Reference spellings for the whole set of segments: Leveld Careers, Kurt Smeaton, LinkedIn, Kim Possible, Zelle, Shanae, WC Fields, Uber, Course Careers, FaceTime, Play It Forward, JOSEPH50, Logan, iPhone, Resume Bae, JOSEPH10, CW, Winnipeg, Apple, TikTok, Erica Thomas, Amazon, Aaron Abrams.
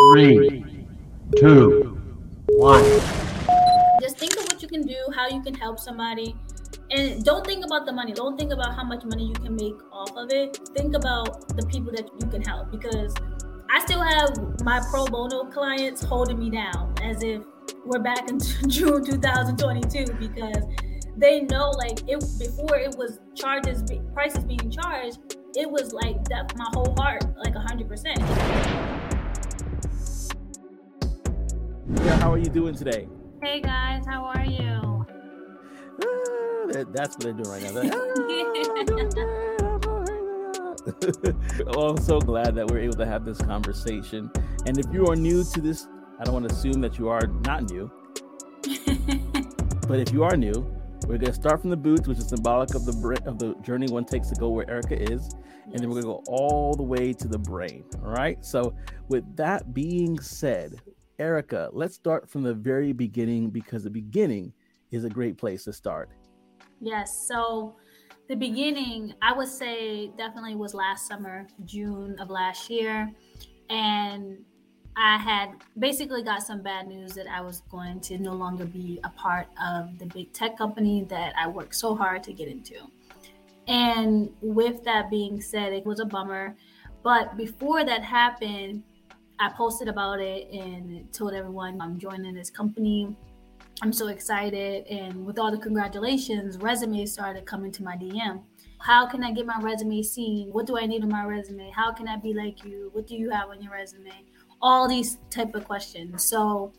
3, 2, 1. Just think of what you can do, how you can help somebody, and don't think about the money. Don't think about how much money you can make off of it. Think about the people that you can help, because I still have my pro bono clients holding me down as if we're back in June 2022, because they know, like, it before it was charges, prices being charged, it was like that, my whole heart, like 100%. Yeah, how are you doing today? Hey guys, how are you? That's what they're doing right now. Well, I'm so glad that we're able to have this conversation. And if you are new to this, I don't want to assume that you are not new. But if you are new, we're going to start from the boots, which is symbolic of the journey one takes to go where Erica is. And then we're going to go all the way to the brain. All right. So with that being said, Erica, let's start from the very beginning, because the beginning is a great place to start. Yes. So the beginning, I would say, definitely was last summer, June of last year. And I had basically got some bad news that I was going to no longer be a part of the big tech company that I worked so hard to get into. And with that being said, it was a bummer. But before that happened, I posted about it and told everyone I'm joining this company. I'm so excited. And with all the congratulations, resumes started coming to my DM. How can I get my resume seen? What do I need on my resume? How can I be like you? What do you have on your resume? All these type of questions. So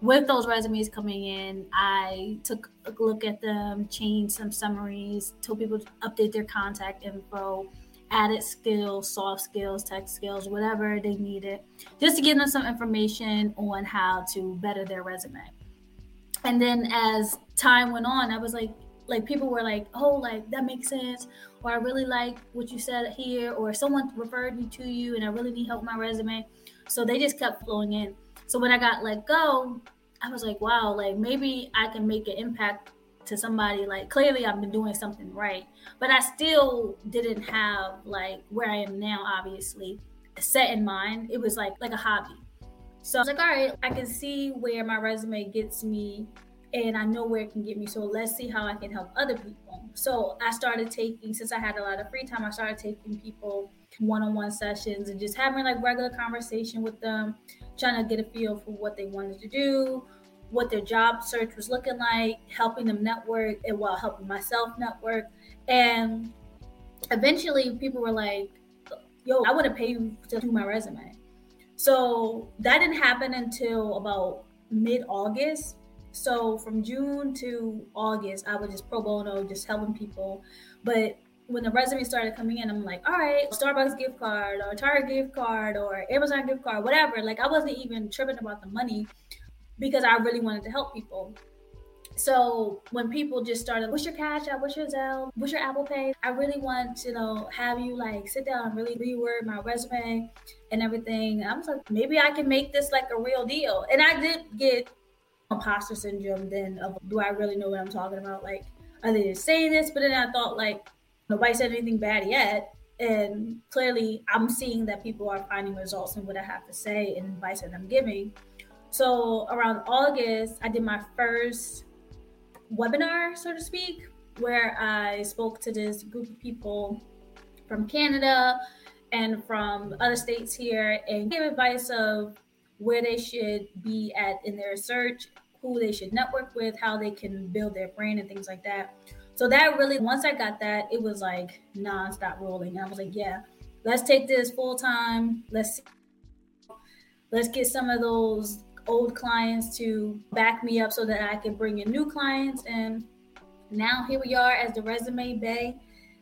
with those resumes coming in, I took a look at them, changed some summaries, told people to update their contact info, added skills, soft skills, tech skills, whatever they needed, just to give them some information on how to better their resume. And then as time went on, I was like people were like, oh, like that makes sense, or I really like what you said here, or someone referred me to you and I really need help with my resume. So they just kept flowing in. So when I got let go, I was like, wow, like maybe I can make an impact to somebody. Like clearly I've been doing something right, but I still didn't have like where I am now, obviously, set in mind. It was like a hobby. So I was like, all right, I can see where my resume gets me and I know where it can get me. So let's see how I can help other people. So I started taking, since I had a lot of free time, I started taking people one-on-one sessions and just having like regular conversation with them, trying to get a feel for what they wanted to do, what their job search was looking like, helping them network and while helping myself network. And eventually people were like, yo, I want to pay you to do my resume. So that didn't happen until about mid-August. So from June to August, I was just pro bono, just helping people. But when the resume started coming in, I'm like, all right, Starbucks gift card or Target gift card or Amazon gift card, whatever. Like I wasn't even tripping about the money because I really wanted to help people. So when people just started, what's your Cash App? What's your Zelle? What's your Apple Pay? I really want to have you like sit down and really reword my resume and everything. I was like, maybe I can make this like a real deal. And I did get imposter syndrome then of, do I really know what I'm talking about? Like, are they just saying this? But then I thought like, nobody said anything bad yet, and clearly I'm seeing that people are finding results in what I have to say and advice that I'm giving. So around August, I did my first webinar, so to speak, where I spoke to this group of people from Canada and from other states here and gave advice of where they should be at in their search, who they should network with, how they can build their brand and things like that. So that really, once I got that, it was like nonstop rolling. I was like, yeah, let's take this full time. Let's get some of those old clients to back me up so that I can bring in new clients. And now here we are as the Resume Bae.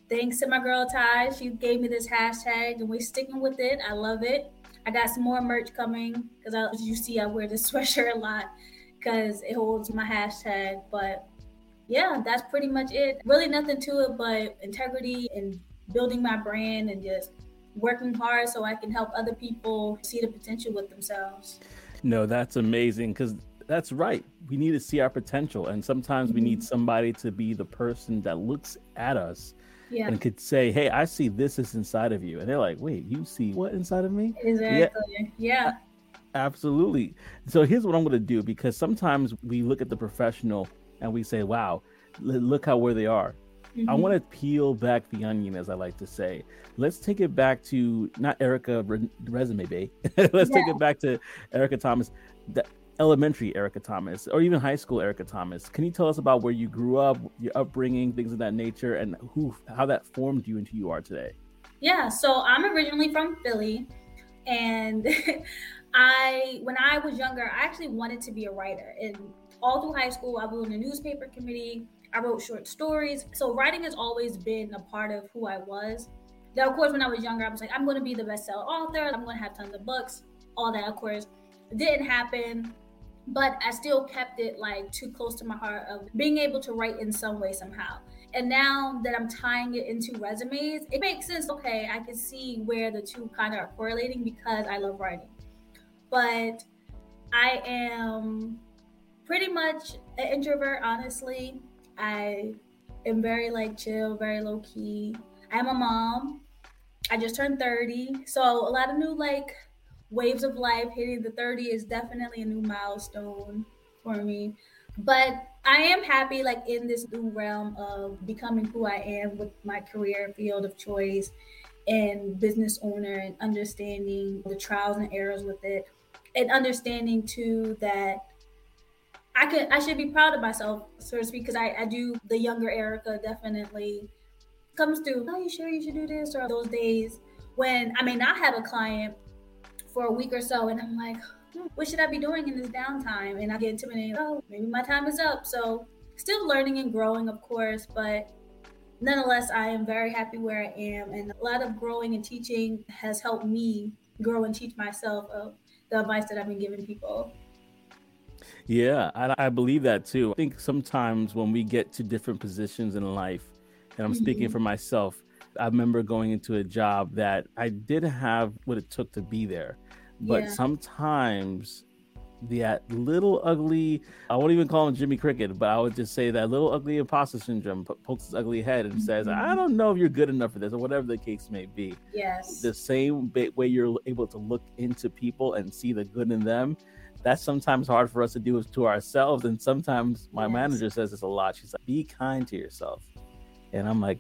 Thanks to my girl Ty, she gave me this hashtag and we're sticking with it. I love it. I got some more merch coming because as you see, I wear this sweatshirt a lot because it holds my hashtag, but yeah, that's pretty much it. Really nothing to it but integrity and building my brand and just working hard so I can help other people see the potential with themselves. No, that's amazing, because that's right. We need to see our potential. And sometimes we need somebody to be the person that looks at us and could say, hey, I see this is inside of you. And they're like, wait, you see what inside of me? Exactly. Yeah. Absolutely. So here's what I'm going to do, because sometimes we look at the professional and we say, wow, look how where they are. Mm-hmm. I want to peel back the onion, as I like to say. Let's take it back to not Erica Resume Bae. Let's take it back to Erica Thomas, the elementary Erica Thomas, or even high school Erica Thomas. Can you tell us about where you grew up, your upbringing, things of that nature, and how that formed you into who you are today? Yeah, so I'm originally from Philly, and when I was younger, I actually wanted to be a writer. And all through high school, I was in the newspaper committee. I wrote short stories. So writing has always been a part of who I was. Now, of course, when I was younger, I was like, I'm going to be the bestseller author. I'm going to have tons of books, all that, of course. Didn't happen, but I still kept it like too close to my heart of being able to write in some way, somehow. And now that I'm tying it into resumes, it makes sense. Okay, I can see where the two kind of are correlating because I love writing. But I am pretty much an introvert, honestly. I am very like chill, very low key. I'm a mom. I just turned 30. So a lot of new like waves of life. Hitting the 30 is definitely a new milestone for me. But I am happy like in this new realm of becoming who I am with my career field of choice and business owner, and understanding the trials and errors with it, and understanding too that I should be proud of myself, so to speak, because I do. The younger Erica definitely comes through, are you sure you should do this? Or those days when I may not have a client for a week or so, and I'm like, what should I be doing in this downtime? And I get intimidated, oh, maybe my time is up. So still learning and growing, of course, but nonetheless, I am very happy where I am. And a lot of growing and teaching has helped me grow and teach myself of the advice that I've been giving people. Yeah, I believe that too. I think sometimes when we get to different positions in life, and I'm speaking for myself, I remember going into a job that I did have what it took to be there. But sometimes that little ugly, I won't even call him Jimmy Cricket, but I would just say that little ugly imposter syndrome pokes his ugly head and says, I don't know if you're good enough for this, or whatever the case may be. Yes. The same way you're able to look into people and see the good in them, that's sometimes hard for us to do to ourselves. And sometimes my manager says this a lot. She's like, be kind to yourself. And I'm like,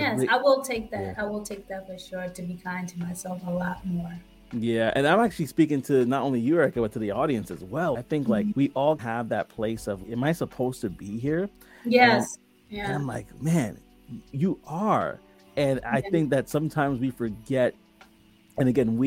I will take that. Yeah. I will take that for sure, to be kind to myself a lot more. Yeah. And I'm actually speaking to not only you, Erica, but to the audience as well. I think like we all have that place of, am I supposed to be here? Yes. And I'm like, man, you are. And I think that sometimes we forget. And again,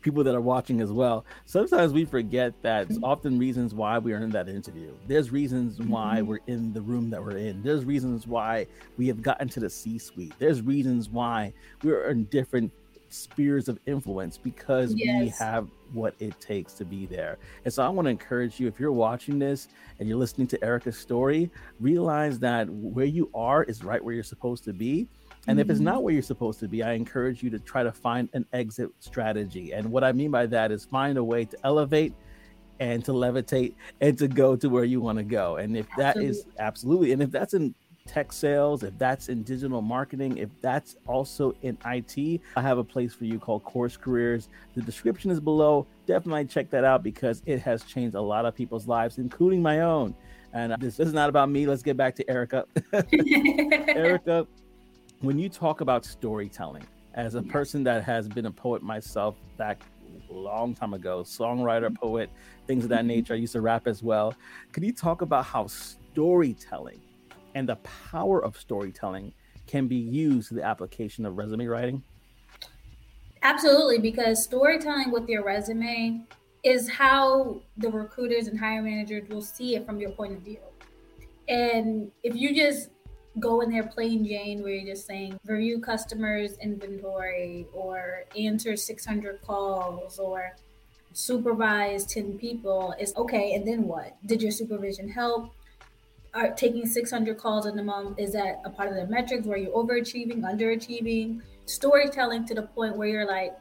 people that are watching as well, sometimes we forget that there's often reasons why we are in that interview. There's reasons why we're in the room that we're in. There's reasons why we have gotten to the C-suite. There's reasons why we're in different spheres of influence, because we have what it takes to be there. And so I want to encourage you, if you're watching this and you're listening to Erica's story, realize that where you are is right where you're supposed to be. And if it's not where you're supposed to be, I encourage you to try to find an exit strategy. And what I mean by that is find a way to elevate and to levitate and to go to where you want to go. And if and if that's in tech sales, if that's in digital marketing, if that's also in IT, I have a place for you called Course Careers. The description is below. Definitely check that out, because it has changed a lot of people's lives, including my own. And this is not about me. Let's get back to Erica. Erica, when you talk about storytelling, as a person that has been a poet myself back a long time ago, songwriter, poet, things of that nature, I used to rap as well. Can you talk about how storytelling and the power of storytelling can be used in the application of resume writing? Absolutely, because storytelling with your resume is how the recruiters and hiring managers will see it from your point of view. And if you just go in there plain Jane, where you're just saying review customers' inventory, or answer 600 calls, or supervise 10 people, is okay. And then what? Did your supervision help? Are taking 600 calls in a month, is that a part of the metrics? Were you overachieving, underachieving? Storytelling to the point where you're like,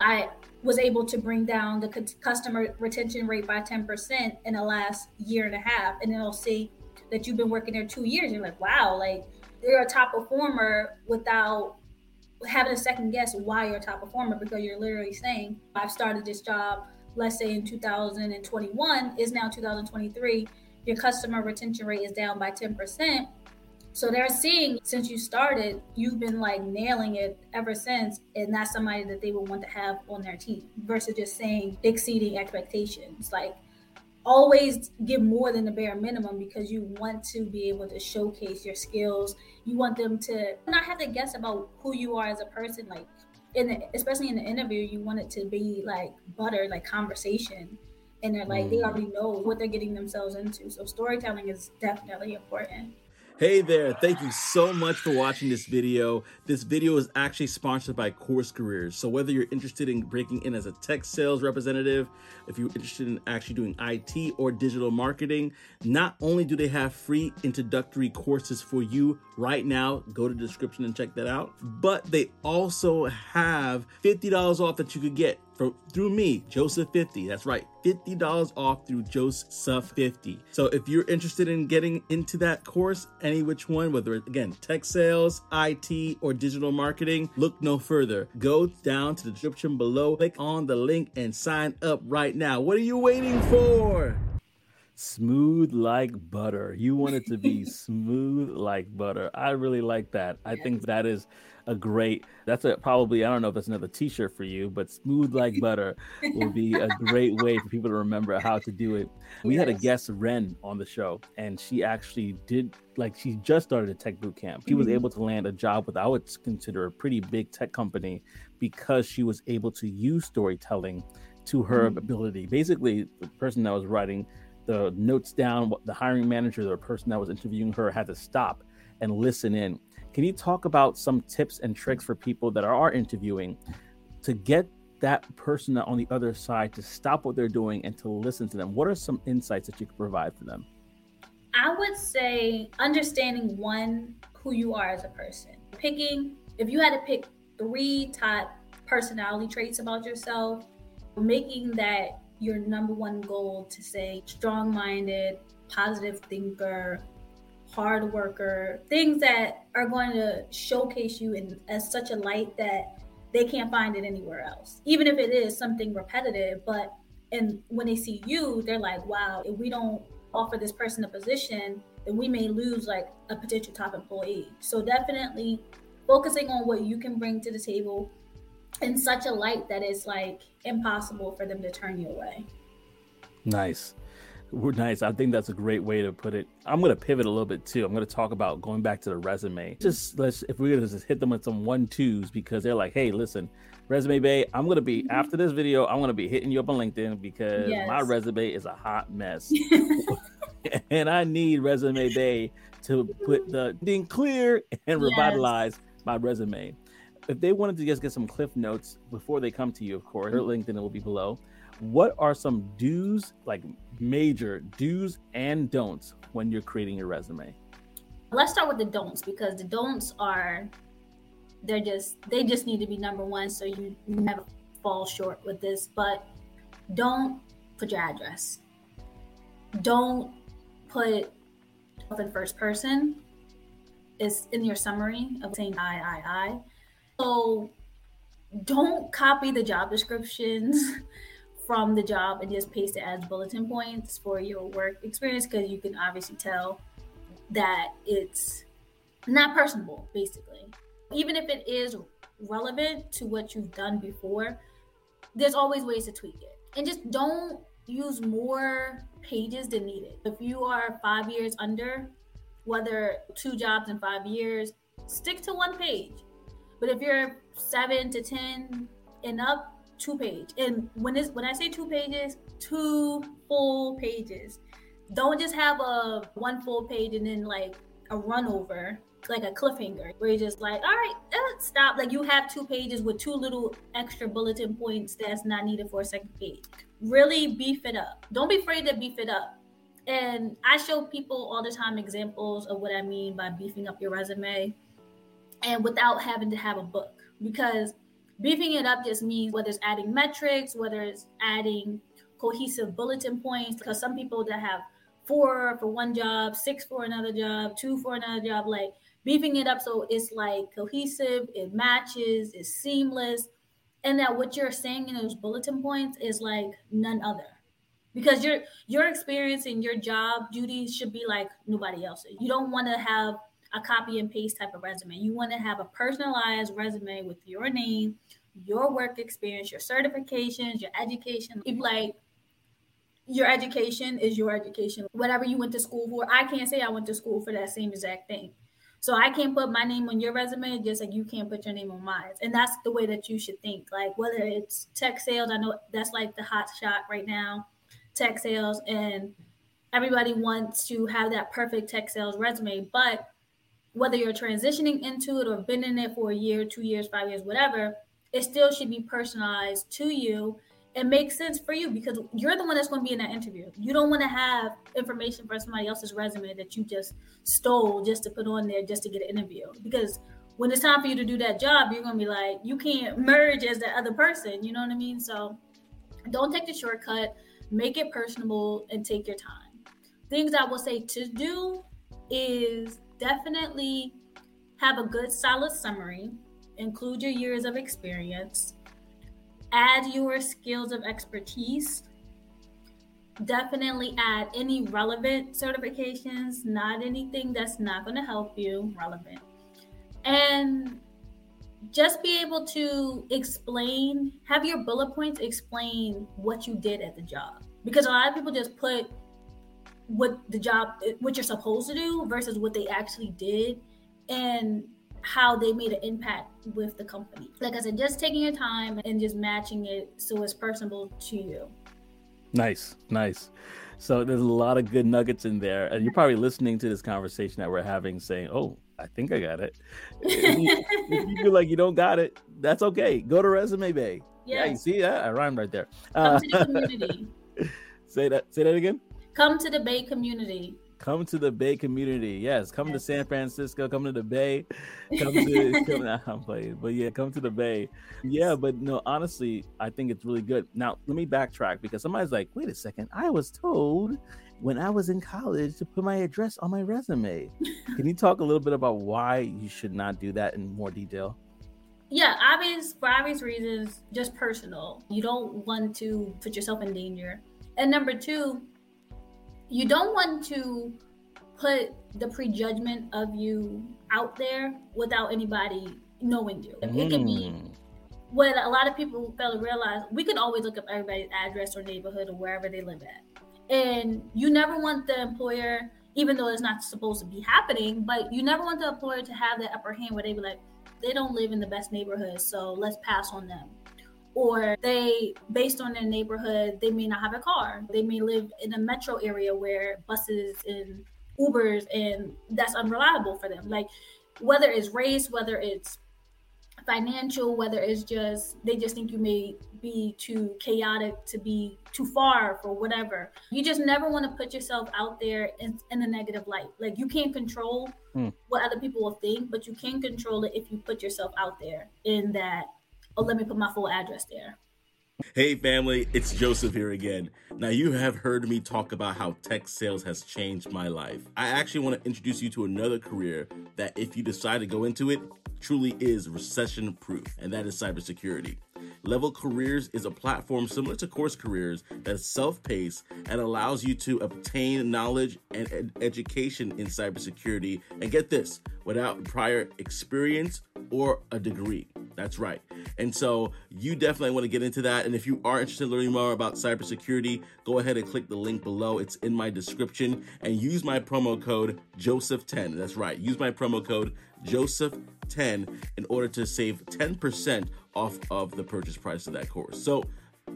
I was able to bring down the customer retention rate by 10% in the last year and a half, and then I'll see that you've been working there 2 years. You're like, wow, like you're a top performer without having a second guess why you're a top performer, because you're literally saying, I've started this job, let's say in 2021, is now 2023. Your customer retention rate is down by 10%. So they're seeing since you started, you've been like nailing it ever since. And that's somebody that they would want to have on their team versus just saying exceeding expectations. Like always give more than the bare minimum because you want to be able to showcase your skills. You want them to not have to guess about who you are as a person. Like especially in the interview, you want it to be like butter, like conversation. And they're like, they already know what they're getting themselves into. So storytelling is definitely important. Hey there, thank you so much for watching this video. This video is actually sponsored by Course Careers. So whether you're interested in breaking in as a tech sales representative, if you're interested in actually doing IT or digital marketing, not only do they have free introductory courses for you right now, go to the description and check that out, but they also have $50 off that you could get through me, JOSEPH50. That's right, $50 off through JOSEPH50. So if you're interested in getting into that course, any which one, whether it's, again, tech sales, IT, or digital marketing, look no further. Go down to the description below, click on the link, and sign up right now. What are you waiting for? Smooth like butter. You want it to be smooth like butter. I really like that. I think that is probably, I don't know if that's another t-shirt for you, but smooth like butter will be a great way for people to remember how to do it. We had a guest, Ren, on the show, and she actually she just started a tech boot camp. She was able to land a job with, I would consider, a pretty big tech company because she was able to use storytelling to her ability. Basically, the person that was writing the notes down, the hiring manager, the person that was interviewing her had to stop and listen in. Can you talk about some tips and tricks for people that are interviewing to get that person on the other side to stop what they're doing and to listen to them? What are some insights that you could provide for them? I would say understanding who you are as a person. If you had to pick 3 top personality traits about yourself, making that your number one goal to say strong-minded, positive thinker, hard worker, things that are going to showcase you in as such a light that they can't find it anywhere else. Even if it is something repetitive, but when they see you, they're like, wow, if we don't offer this person a position, then we may lose like a potential top employee. So definitely focusing on what you can bring to the table in such a light that it's like impossible for them to turn you away. Nice. Nice. I think that's a great way to put it. I'm going to pivot a little bit too. I'm going to talk about going back to the resume. If we're going to just hit them with some 1-2s because they're like, hey, listen, Resume Bae, I'm going to be, after this video, I'm going to be hitting you up on LinkedIn because my resume is a hot mess. And I need Resume Bae to put the thing clear and revitalize my resume. If they wanted to just get some cliff notes before they come to you, of course, LinkedIn will be below. What are some do's, like major do's and don'ts when you're creating your resume? Let's start with the don'ts, because the don'ts are, they just need to be number one. So you never fall short with this, but don't put your address. Don't put in first person. It's in your summary of saying I. So don't copy the job descriptions from the job and just paste it as bulletin points for your work experience, because you can obviously tell that it's not personable, basically. Even if it is relevant to what you've done before, there's always ways to tweak it. And just don't use more pages than needed. If you are 5 years under, whether 2 jobs in 5 years, stick to 1 page. But if you're 7 to 10 and up, 2 page. And when I say 2 pages, 2 full pages. Don't just have a 1 full page and then like a run over, like a cliffhanger, where you're just like, all right, stop. Like you have 2 pages with 2 little extra bulletin points that's not needed for a second page. Really beef it up. Don't be afraid to beef it up. And I show people all the time examples of what I mean by beefing up your resume, and without having to have a book, because beefing it up just means whether it's adding metrics, whether it's adding cohesive bulletin points, because some people that have 4 for one job, 6 for another job, 2 for another job, like beefing it up so it's like cohesive, it matches, it's seamless, and that what you're saying in those bulletin points is like none other. Because your experience and your job duties should be like nobody else's. You don't want to have a copy and paste type of resume. You want to have a personalized resume with your name, your work experience, your certifications, your education. If like your education is your education, whatever you went to school for, I can't say I went to school for that same exact thing. So I can't put my name on your resume just like you can't put your name on mine. And that's the way that you should think. Like whether it's tech sales, I know that's like the hot shot right now, tech sales, and everybody wants to have that perfect tech sales resume. But whether you're transitioning into it or been in it for a year, 2 years, 5 years, whatever, it still should be personalized to you and make sense for you because you're the one that's going to be in that interview. You don't want to have information from somebody else's resume that you just stole just to put on there just to get an interview. Because when it's time for you to do that job, you're going to be like, you can't merge as that other person. You know what I mean? So don't take the shortcut. Make it personable and take your time. Things I will say to do is definitely have a good solid summary, include your years of experience, add your skills of expertise, definitely add any relevant certifications, not anything that's not going to help you, relevant. And just be able to explain, have your bullet points explain what you did at the job. Because a lot of people just put what the job, what you're supposed to do versus what they actually did and how they made an impact with the company. Like I said, just taking your time and just matching it so it's personable to you. Nice, nice. So there's a lot of good nuggets in there. And you're probably listening to this conversation that we're having saying, oh, I think I got it. If you feel like you don't got it, that's okay. Go to Resume Bae. Yeah, you see that? I rhymed right there. Come to the community. Say that again? Come to the Bae community. Come to the Bae community. Yes, come to San Francisco. Come to the Bae. I'm playing. But yeah, come to the Bae. Yeah, but no, honestly, I think it's really good. Now, let me backtrack because somebody's like, wait a second. I was told when I was in college to put my address on my resume. Can you talk a little bit about why you should not do that in more detail? Yeah, for obvious reasons, just personal. You don't want to put yourself in danger. And number two, you don't want to put the prejudgment of you out there without anybody knowing you. It can be what a lot of people fail to realize. We can always look up everybody's address or neighborhood or wherever they live at. And you never want the employer, even though it's not supposed to be happening, but you never want the employer to have the upper hand where they be like, they don't live in the best neighborhood, so let's pass on them. Or they, based on their neighborhood, they may not have a car. They may live in a metro area where buses and Ubers, and that's unreliable for them. Like whether it's race, whether it's financial, whether it's just, they just think you may be too chaotic to be too far for whatever. You just never want to put yourself out there in a negative light. Like you can't control what other people will think, but you can control it if you put yourself out there in that, oh, let me put my full address there. Hey family, it's Joseph here again. Now you have heard me talk about how tech sales has changed my life. I actually want to introduce you to another career that if you decide to go into it, truly is recession proof, and that is cybersecurity. Leveld Careers is a platform similar to Course Careers that is self-paced and allows you to obtain knowledge and education in cybersecurity, and get this, without prior experience or a degree. That's right. And so you definitely want to get into that. And if you are interested in learning more about cybersecurity, go ahead and click the link below. It's in my description, and use my promo code JOSEPH10. That's right. Use my promo code JOSEPH10 in order to save 10% off of the purchase price of that course. So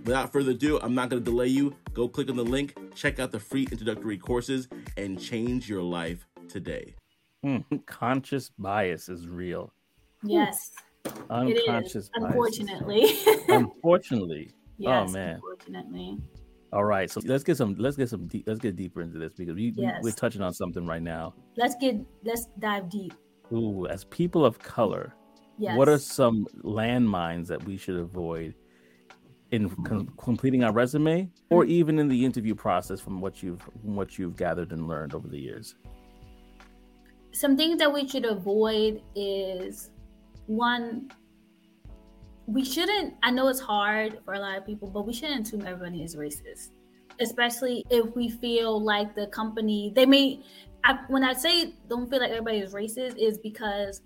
without further ado, I'm not going to delay you. Go click on the link, check out the free introductory courses, and change your life today. Conscious bias is real. Yes. Unconscious bias. Unfortunately. Yes, oh man. Unfortunately. All right. So let's get deeper into this because we're touching on something right now. Let's dive deep. Ooh, as people of color, what are some landmines that we should avoid in completing our resume or even in the interview process from what you've gathered and learned over the years? some things that we should avoid is, one, we shouldn't, I know it's hard for a lot of people, but we shouldn't assume everyone is racist, especially if we feel like the company, they may, when I say don't feel like everybody is racist, is because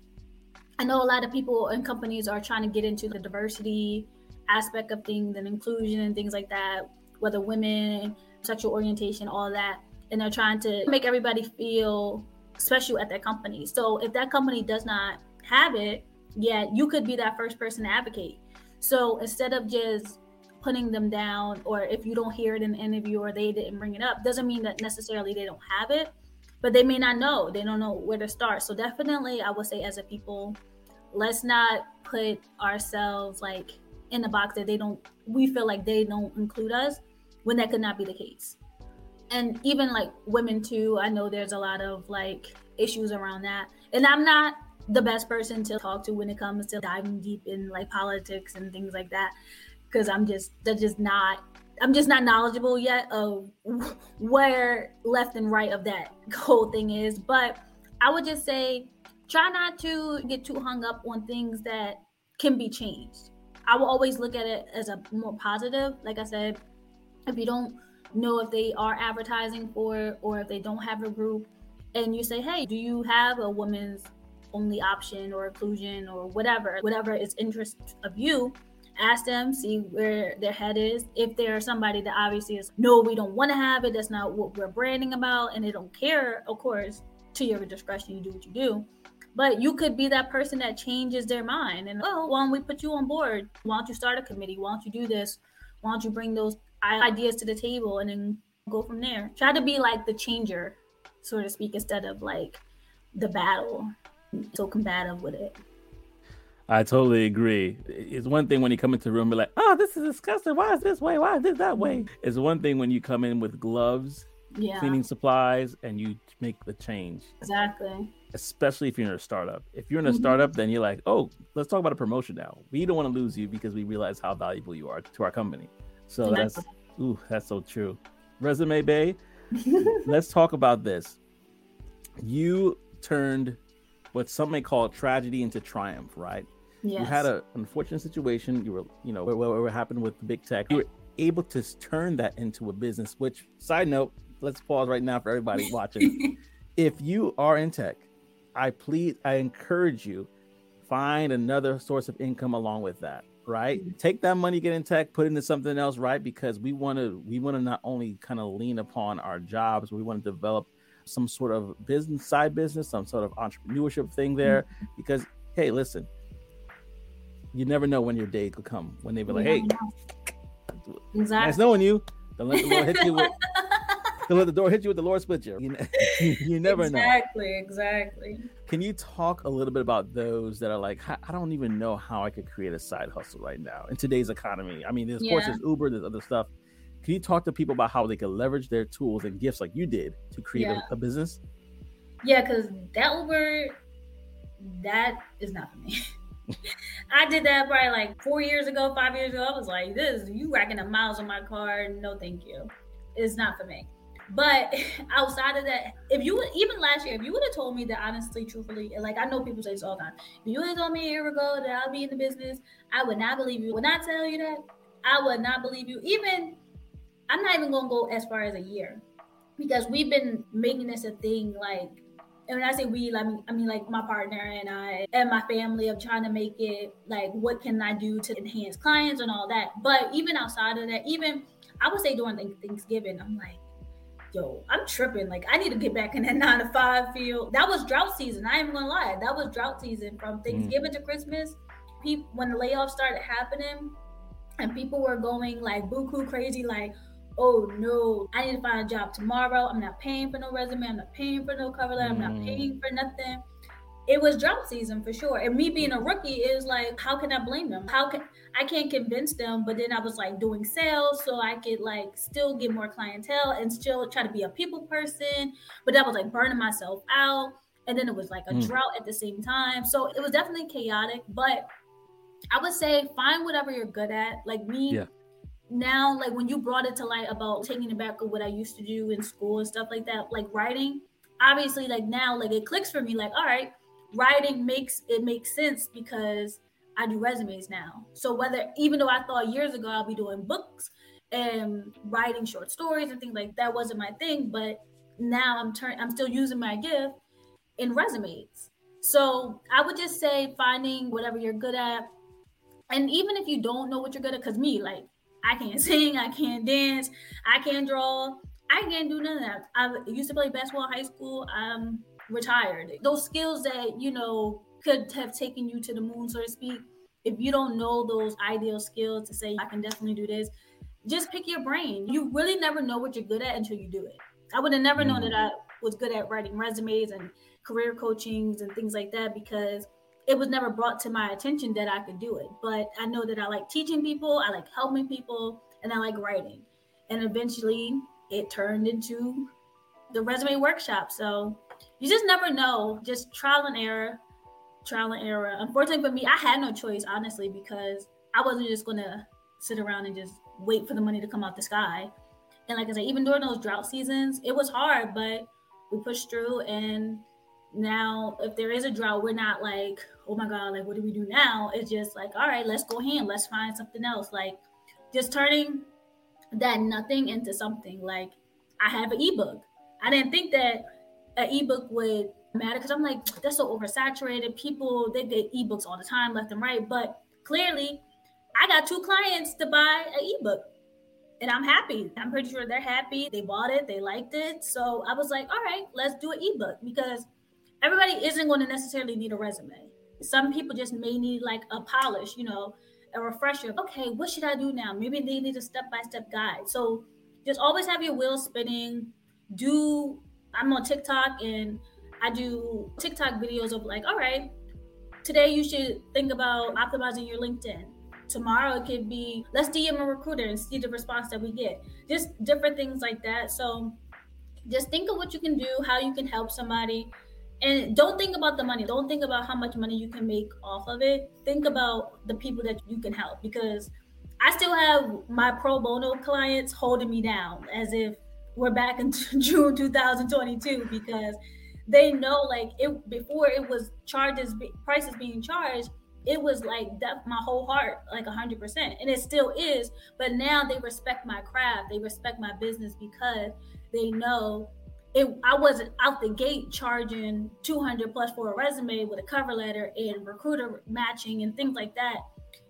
I know a lot of people and companies are trying to get into the diversity aspect of things and inclusion and things like that, whether women, sexual orientation, all that. And they're trying to make everybody feel special at that company. So if that company does not have it, yeah, you could be that first person to advocate. So instead of just putting them down, or if you don't hear it in an interview or they didn't bring it up, doesn't mean that necessarily they don't have it, but they may not know. They don't know where to start. So definitely, I would say as a people, let's not put ourselves like in the box that they don't, we feel like they don't include us when that could not be the case. And even like women too, I know there's a lot of like issues around that. And I'm not the best person to talk to when it comes to diving deep in like politics and things like that, because I'm just not knowledgeable yet of where left and right of that whole thing is. But I would just say, try not to get too hung up on things that can be changed. I will always look at it as a more positive. Like I said, if you don't know if they are advertising for it, or if they don't have a group, and you say, hey, do you have a women's only option or inclusion or whatever is interest of you, ask them, see where their head is. If there's somebody that obviously is, no, we don't want to have it, that's not what we're branding about, and they don't care, of course, to your discretion, you do what you do. But you could be that person that changes their mind and, oh, why don't we put you on board? Why don't you start a committee? Why don't you do this? Why don't you bring those ideas to the table and then go from there? Try to be like the changer, so to speak, instead of like the battle. So combative with it. I totally agree. It's one thing when you come into a room and be like, oh, this is disgusting. Why is this way? Why is this that way? It's one thing when you come in with gloves, cleaning supplies, and you make the change. Exactly. Especially if you're in a startup. If you're in a startup, then you're like, oh, let's talk about a promotion now. We don't want to lose you because we realize how valuable you are to our company. So exactly. That's so true. Resume Bae, let's talk about this. You turned what some may call tragedy into triumph, right? Yes. You had an unfortunate situation. You were, what happened with the big tech. You were able to turn that into a business, which, side note, let's pause right now for everybody watching. If you are in tech, I encourage you, find another source of income along with that, right? Mm-hmm. Take that money, get in tech, put it into something else, right? Because we want to not only kind of lean upon our jobs, we want to develop some sort of side business, some sort of entrepreneurship thing there, because hey, listen, you never know when your day could come when they be like, hey, exactly. Nice knowing you. Don't let the Lord hit you with. Don't let the door hit you with the Lord split you. You never know. Exactly. Can you talk a little bit about those that are like, I don't even know how I could create a side hustle right now in today's economy? I mean, there's courses, Uber, there's other stuff. Can you talk to people about how they can leverage their tools and gifts like you did to create a business? Yeah, because that Uber, that is not for me. I did that probably like 5 years ago. I was like, this, you racking up miles on my car. No, thank you. It's not for me. But outside of that, even last year, if you would have told me that, honestly, truthfully, like I know people say this all the time, if you would have told me a year ago that I'll be in the business, I would not believe you. When I tell you that, I would not believe you. Even I'm not even going to go as far as a year, because we've been making this a thing. Like, and when I say we, I mean like my partner and I and my family of trying to make it like, what can I do to enhance clients and all that. But even outside of that, even I would say during Thanksgiving, I'm like, yo, I'm tripping. Like, I need to get back in that 9-to-5 field. That was drought season. I ain't going to lie. That was drought season from Thanksgiving to Christmas. People, when the layoffs started happening and people were going like buku crazy, like, oh no, I need to find a job tomorrow. I'm not paying for no resume. I'm not paying for no cover letter. I'm not paying for nothing. It was drought season for sure. And me being a rookie is like, how can I blame them? I can't convince them. But then I was like doing sales so I could like still get more clientele and still try to be a people person. But that was like burning myself out. And then it was like a drought at the same time. So it was definitely chaotic, but I would say find whatever you're good at. Like me, now, like when you brought it to light about taking it back of what I used to do in school and stuff like that, like writing, obviously, like now, like it clicks for me, like, all right, writing makes sense because I do resumes now. So whether, even though I thought years ago I'll be doing books and writing short stories and things like that wasn't my thing, but now I'm still using my gift in resumes. So I would just say finding whatever you're good at. And even if you don't know what you're good at, because me, like, I can't sing, I can't dance, I can't draw, I can't do none of that. I used to play basketball in high school. I'm retired. Those skills that, you know, could have taken you to the moon, so to speak, if you don't know those ideal skills to say, I can definitely do this, just pick your brain. You really never know what you're good at until you do it. I would have never known that I was good at writing resumes and career coachings and things like that because it was never brought to my attention that I could do it. But I know that I like teaching people, I like helping people, and I like writing. And eventually it turned into the resume workshop. So you just never know, just trial and error. Unfortunately for me, I had no choice, honestly, because I wasn't just going to sit around and just wait for the money to come out the sky. And like I said, even during those drought seasons, it was hard, but we pushed through. And now if there is a drought, we're not like, oh my God, like, what do we do now? It's just like, all right, let's go ham. Let's find something else. Like just turning that nothing into something. Like I have an ebook. I didn't think that an ebook would matter because I'm like, that's so oversaturated. People, they get ebooks all the time, left and right. But clearly I got 2 clients to buy an ebook. And I'm happy. I'm pretty sure they're happy. They bought it. They liked it. So I was like, all right, let's do an ebook because everybody isn't going to necessarily need a resume. Some people just may need like a polish, you know, a refresher. Okay, what should I do now? Maybe they need a step-by-step guide. So just always have your wheels spinning. I'm on TikTok and I do TikTok videos of like, all right, today you should think about optimizing your LinkedIn. Tomorrow it could be, let's DM a recruiter and see the response that we get. Just different things like that. So just think of what you can do, how you can help somebody. And don't think about the money. Don't think about how much money you can make off of it. Think about the people that you can help because I still have my pro bono clients holding me down as if we're back in June 2022 because they know like it before it was prices being charged, it was like that my whole heart, like 100%. And it still is, but now they respect my craft. They respect my business because they know I wasn't out the gate charging $200+ for a resume with a cover letter and recruiter matching and things like that.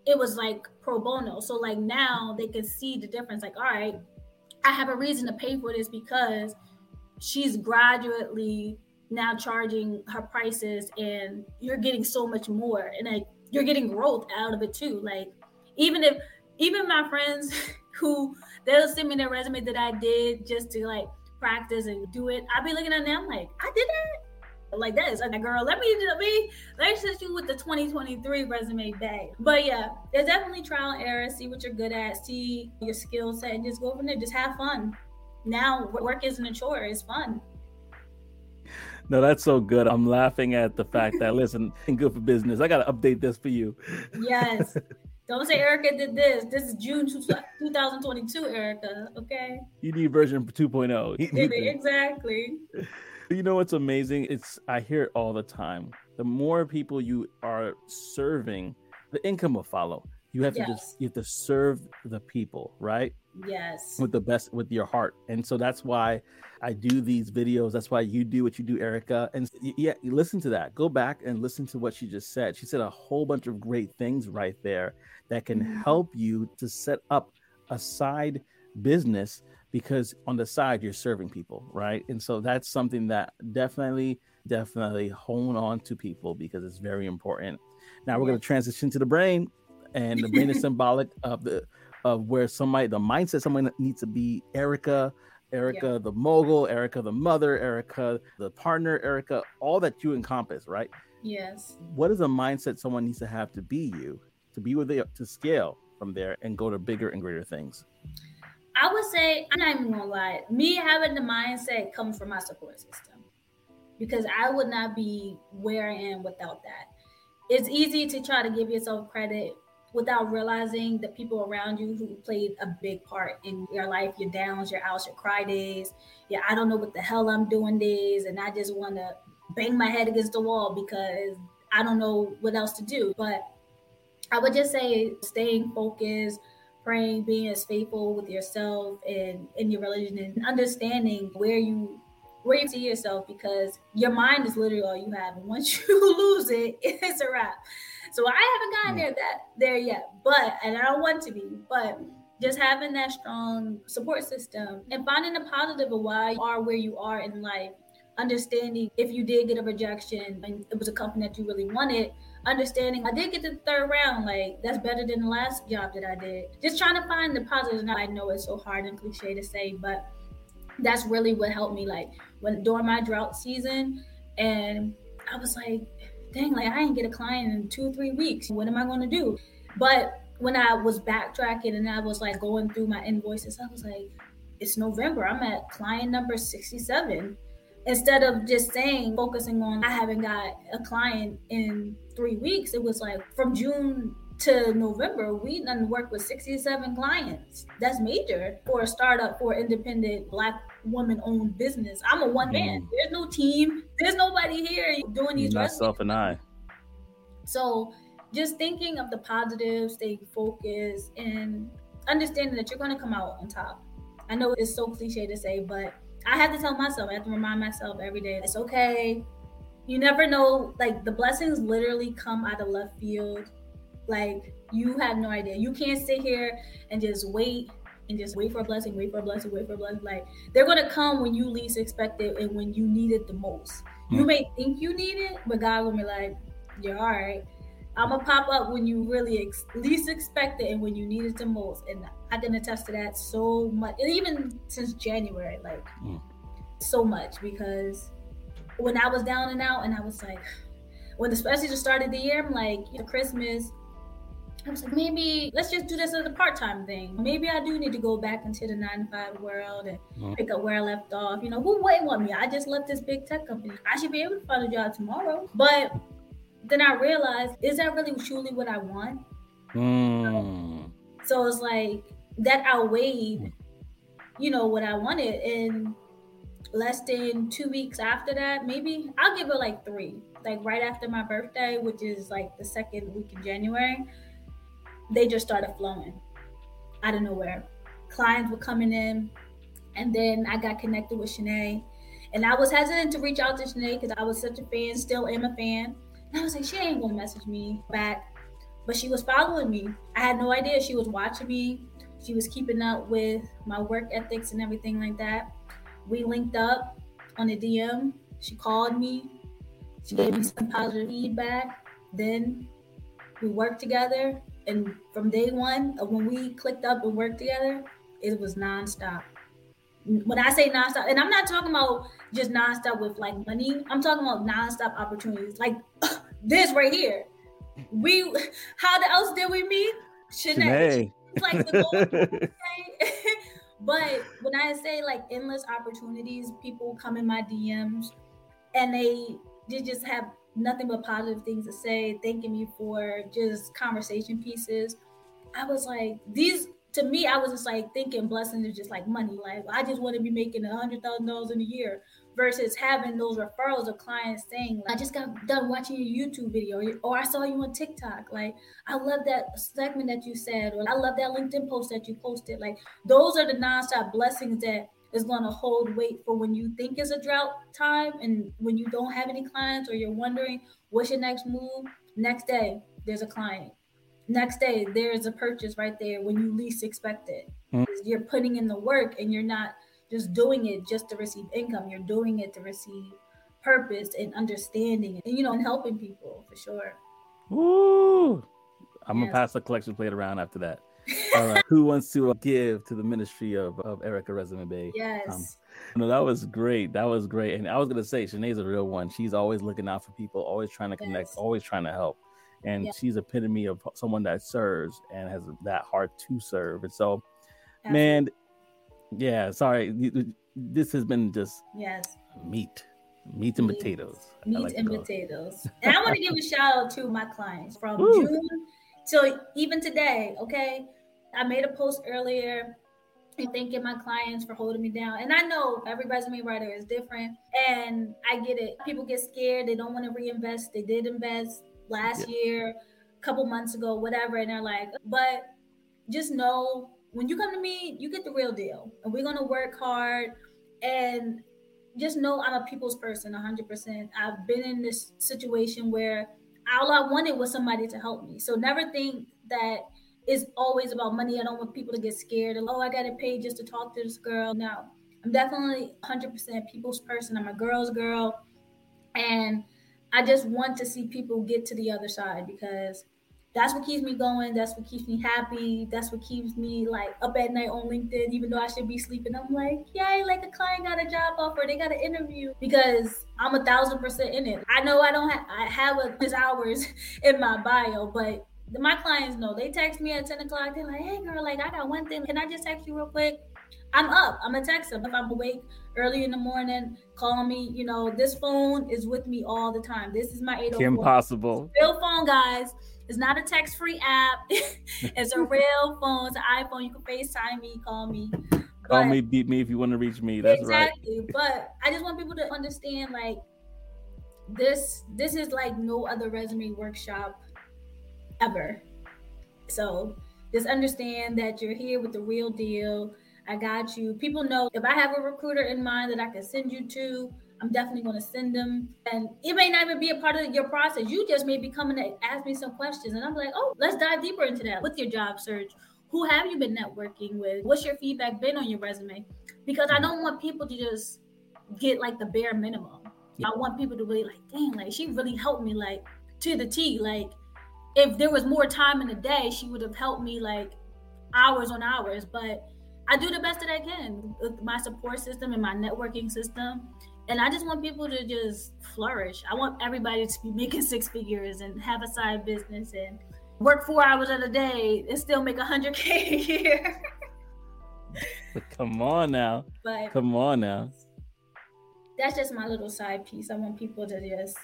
It was like pro bono. So like now they can see the difference. Like, all right, I have a reason to pay for this because she's gradually now charging her prices and you're getting so much more. And like you're getting growth out of it too. Like even my friends who they'll send me their resume that I did just to like practice and do it. I'll be looking at them like, I did that? Like that is like, girl, let me send you with the 2023 resume bag. But yeah, there's definitely trial and error. See what you're good at, see your skill set and just go from there. Just have fun. Now work isn't a chore, it's fun. No, that's so good. I'm laughing at the fact that, listen, and good for business. I got to update this for you. Yes. Don't say Erica did this. This is June 2022, Erica, okay? You need version 2.0. Exactly. You know what's amazing? I hear it all the time. The more people you are serving, the income will follow. You have to just, you have to serve the people, right? Yes. With your heart. And so that's why I do these videos. That's why you do what you do, Erica. And yeah, listen to that. Go back and listen to what she just said. She said a whole bunch of great things right there that can help you to set up a side business because on the side, you're serving people, right? And so that's something that definitely hone on to people because it's very important. Now we're going to transition to the brain, and the brain is symbolic of where the mindset someone needs to be. Erica, the mogul, Erica, the mother, Erica, the partner, Erica, all that you encompass, right? Yes. What is a mindset someone needs to have to be you, to be where they are, to scale from there and go to bigger and greater things? I would say, I'm not even gonna lie, me having the mindset comes from my support system because I would not be where I am without that. It's easy to try to give yourself credit without realizing the people around you who played a big part in your life, your downs, your outs, your cry days, your I don't know what the hell I'm doing days, and I just want to bang my head against the wall because I don't know what else to do. But I would just say staying focused, praying, being as faithful with yourself and in your religion, and understanding where you see yourself, because your mind is literally all you have. And once you lose it, it's a wrap. So I haven't gotten there yet, but, and I don't want to be, but just having that strong support system and finding the positive of why you are where you are in life, understanding if you did get a rejection and it was a company that you really wanted, understanding I did get to the third round, like that's better than the last job that I did. Just trying to find the positives. I know it's so hard and cliche to say, but that's really what helped me. Like when during my drought season, and I was like, dang, like I didn't get a client in 2-3 weeks. What am I going to do? But when I was backtracking and I was like going through my invoices, I was like, it's November. I'm at client number 67. Instead of just saying, focusing on, I haven't got a client in 3 weeks. It was like from June to November, we done worked with 67 clients. That's major for a startup, for independent Black woman-owned business. I'm a one man. There's no team. There's nobody here doing these. Myself and I. So just thinking of the positive, staying focused, and understanding that you're going to come out on top. I know it's so cliche to say, but I have to tell myself, I have to remind myself every day, it's okay. You never know, like the blessings literally come out of left field. Like you have no idea. You can't sit here and just wait for a blessing, Like they're going to come when you least expect it and when you need it the most. You may think you need it, but God will be like, you're all right. I'm going to pop up when you really least expect it and when you need it the most. And I can attest to that so much. And even since January, like so much, because when I was down and out and I was like, when especially just started the year, I'm like, you know, Christmas, I was like, maybe let's just do this as a part-time thing. Maybe I do need to go back into the 9-to-5 world and pick up where I left off. You know, who wouldn't want me? I just left this big tech company. I should be able to find a job tomorrow. But then I realized, is that really truly what I want? So it's like that outweighed, you know, what I wanted. And less than 2 weeks after that, maybe I'll give it like 3, like right after my birthday, which is like the second week in January, they just started flowing out of nowhere. Clients were coming in, and then I got connected with Shanae, and I was hesitant to reach out to Shanae because I was such a fan, still am a fan. I was like, she ain't gonna message me back, but she was following me. I had no idea she was watching me. She was keeping up with my work ethics and everything like that. We linked up on a DM. She called me. She gave me some positive feedback. Then we worked together. And from day one, when we clicked up and worked together, it was nonstop. When I say nonstop, and I'm not talking about just nonstop with like money. I'm talking about nonstop opportunities, like this right here. How else did we meet? Shanae. Like the gold. But when I say like endless opportunities, people come in my DMs and they just have nothing but positive things to say, thanking me for just conversation pieces. I was like, to me, I was just like thinking blessings is just like money. Like I just want to be making $100,000 in a year versus having those referrals of clients saying, like, I just got done watching your YouTube video, or I saw you on TikTok. Like, I love that segment that you said, or I love that LinkedIn post that you posted. Like those are the nonstop blessings that is going to hold weight for when you think it's a drought time and when you don't have any clients, or you're wondering what's your next move. Next day, there's a client. Next day, there's a purchase right there when you least expect it. You're putting in the work, and you're not just doing it just to receive income. You're doing it to receive purpose and understanding, and you know, and helping people for sure. Woo! I'm gonna pass the collection plate around after that. All right, who wants to give to the ministry of Erica Resume Bae? Yes. No, that was great. And I was gonna say, Shanae's a real one. She's always looking out for people, always trying to connect, always trying to help. And she's epitome of someone that serves and has that heart to serve. And so, man, this has been just meat and potatoes. Meat and potatoes. And I want to give a shout out to my clients from June So even today, okay, I made a post earlier and thanking my clients for holding me down. And I know every resume writer is different, and I get it. People get scared. They don't want to reinvest. They did invest last year, a couple months ago, whatever. And they're like, but just know when you come to me, you get the real deal. And we're going to work hard. And just know I'm a people's person, 100%. I've been in this situation where all I wanted was somebody to help me. So never think that it's always about money. I don't want people to get scared. Oh, I got to pay just to talk to this girl. No, I'm definitely 100% people's person. I'm a girl's girl. And I just want to see people get to the other side, because that's what keeps me going. That's what keeps me happy. That's what keeps me like up at night on LinkedIn, even though I should be sleeping. I'm like, yay, like a client got a job offer. They got an interview, because I'm 1,000% in it. I know I have his hours in my bio, but my clients know. They text me at 10 o'clock. They're like, hey girl, like I got one thing. Can I just text you real quick? I'm up. I'm gonna text them. If I'm awake early in the morning, call me. You know, this phone is with me all the time. This is my 804. Kim Possible. Real phone, guys. It's not a text-free app. It's a real phone. It's an iPhone. You can FaceTime me, call me. Call me, beat me if you want to reach me. That's exactly. Right. But I just want people to understand, like, this is like no other resume workshop ever. So just understand that you're here with the real deal. I got you. People know if I have a recruiter in mind that I can send you to, I'm definitely going to send them. And it may not even be a part of your process. You just may be coming to ask me some questions. And I'm like, oh, let's dive deeper into that. What's your job search? Who have you been networking with? What's your feedback been on your resume? Because I don't want people to just get like the bare minimum. Yeah. I want people to really like, dang, like she really helped me like to the T. Like if there was more time in the day, she would have helped me like hours on hours. But I do the best that I can with my support system and my networking system. And I just want people to just flourish. I want everybody to be making six figures and have a side business and work 4 hours of the day and still make 100K a year. Come on now. That's just my little side piece. I want people to just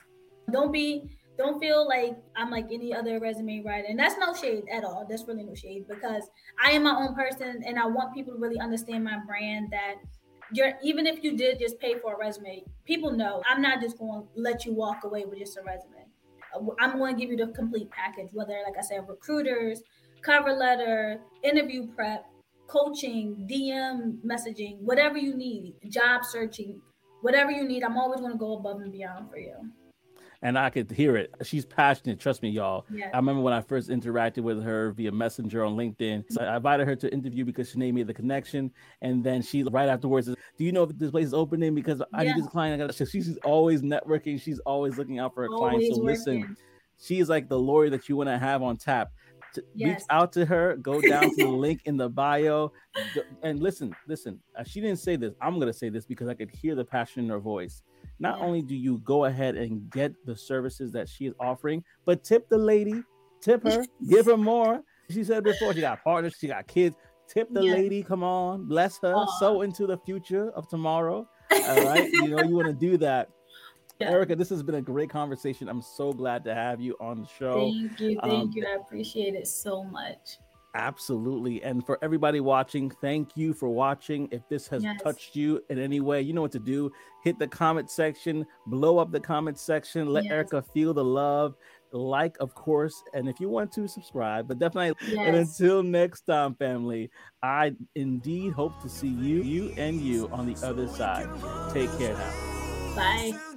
don't feel like I'm like any other resume writer. And that's no shade at all. That's really no shade, because I am my own person and I want people to really understand my brand, that even if you did just pay for a resume, people know I'm not just going to let you walk away with just a resume. I'm going to give you the complete package, whether, like I said, recruiters, cover letter, interview prep, coaching, DM messaging, whatever you need, job searching, whatever you need. I'm always going to go above and beyond for you. And I could hear it. She's passionate. Trust me, y'all. Yeah. I remember when I first interacted with her via Messenger on LinkedIn. So I invited her to interview because Shanae made the connection. And then she, right afterwards, says, do you know if this place is opening? Because I need this client. So she's always networking. She's always looking out for her clients. So listen, she is like the lawyer that you want to have on tap. Reach out to her. Go down to the link in the bio. And listen, she didn't say this. I'm going to say this because I could hear the passion in her voice. Not only do you go ahead and get the services that she is offering, but tip the lady, tip her, give her more. She said before, she got partners, she got kids. Tip the lady, come on, bless her, so into the future of tomorrow. All right, you know, you want to do that. Yeah. Erica, this has been a great conversation. I'm so glad to have you on the show. Thank you. I appreciate it so much. Absolutely. And for everybody watching, thank you for watching. If this has touched you in any way, you know what to do. Hit the comment section, blow up the comment section, let Erica feel the love, like, of course. And if you want to, subscribe, but definitely. And until next time, family, I indeed hope to see you and you on the other side. Take care now. Bye.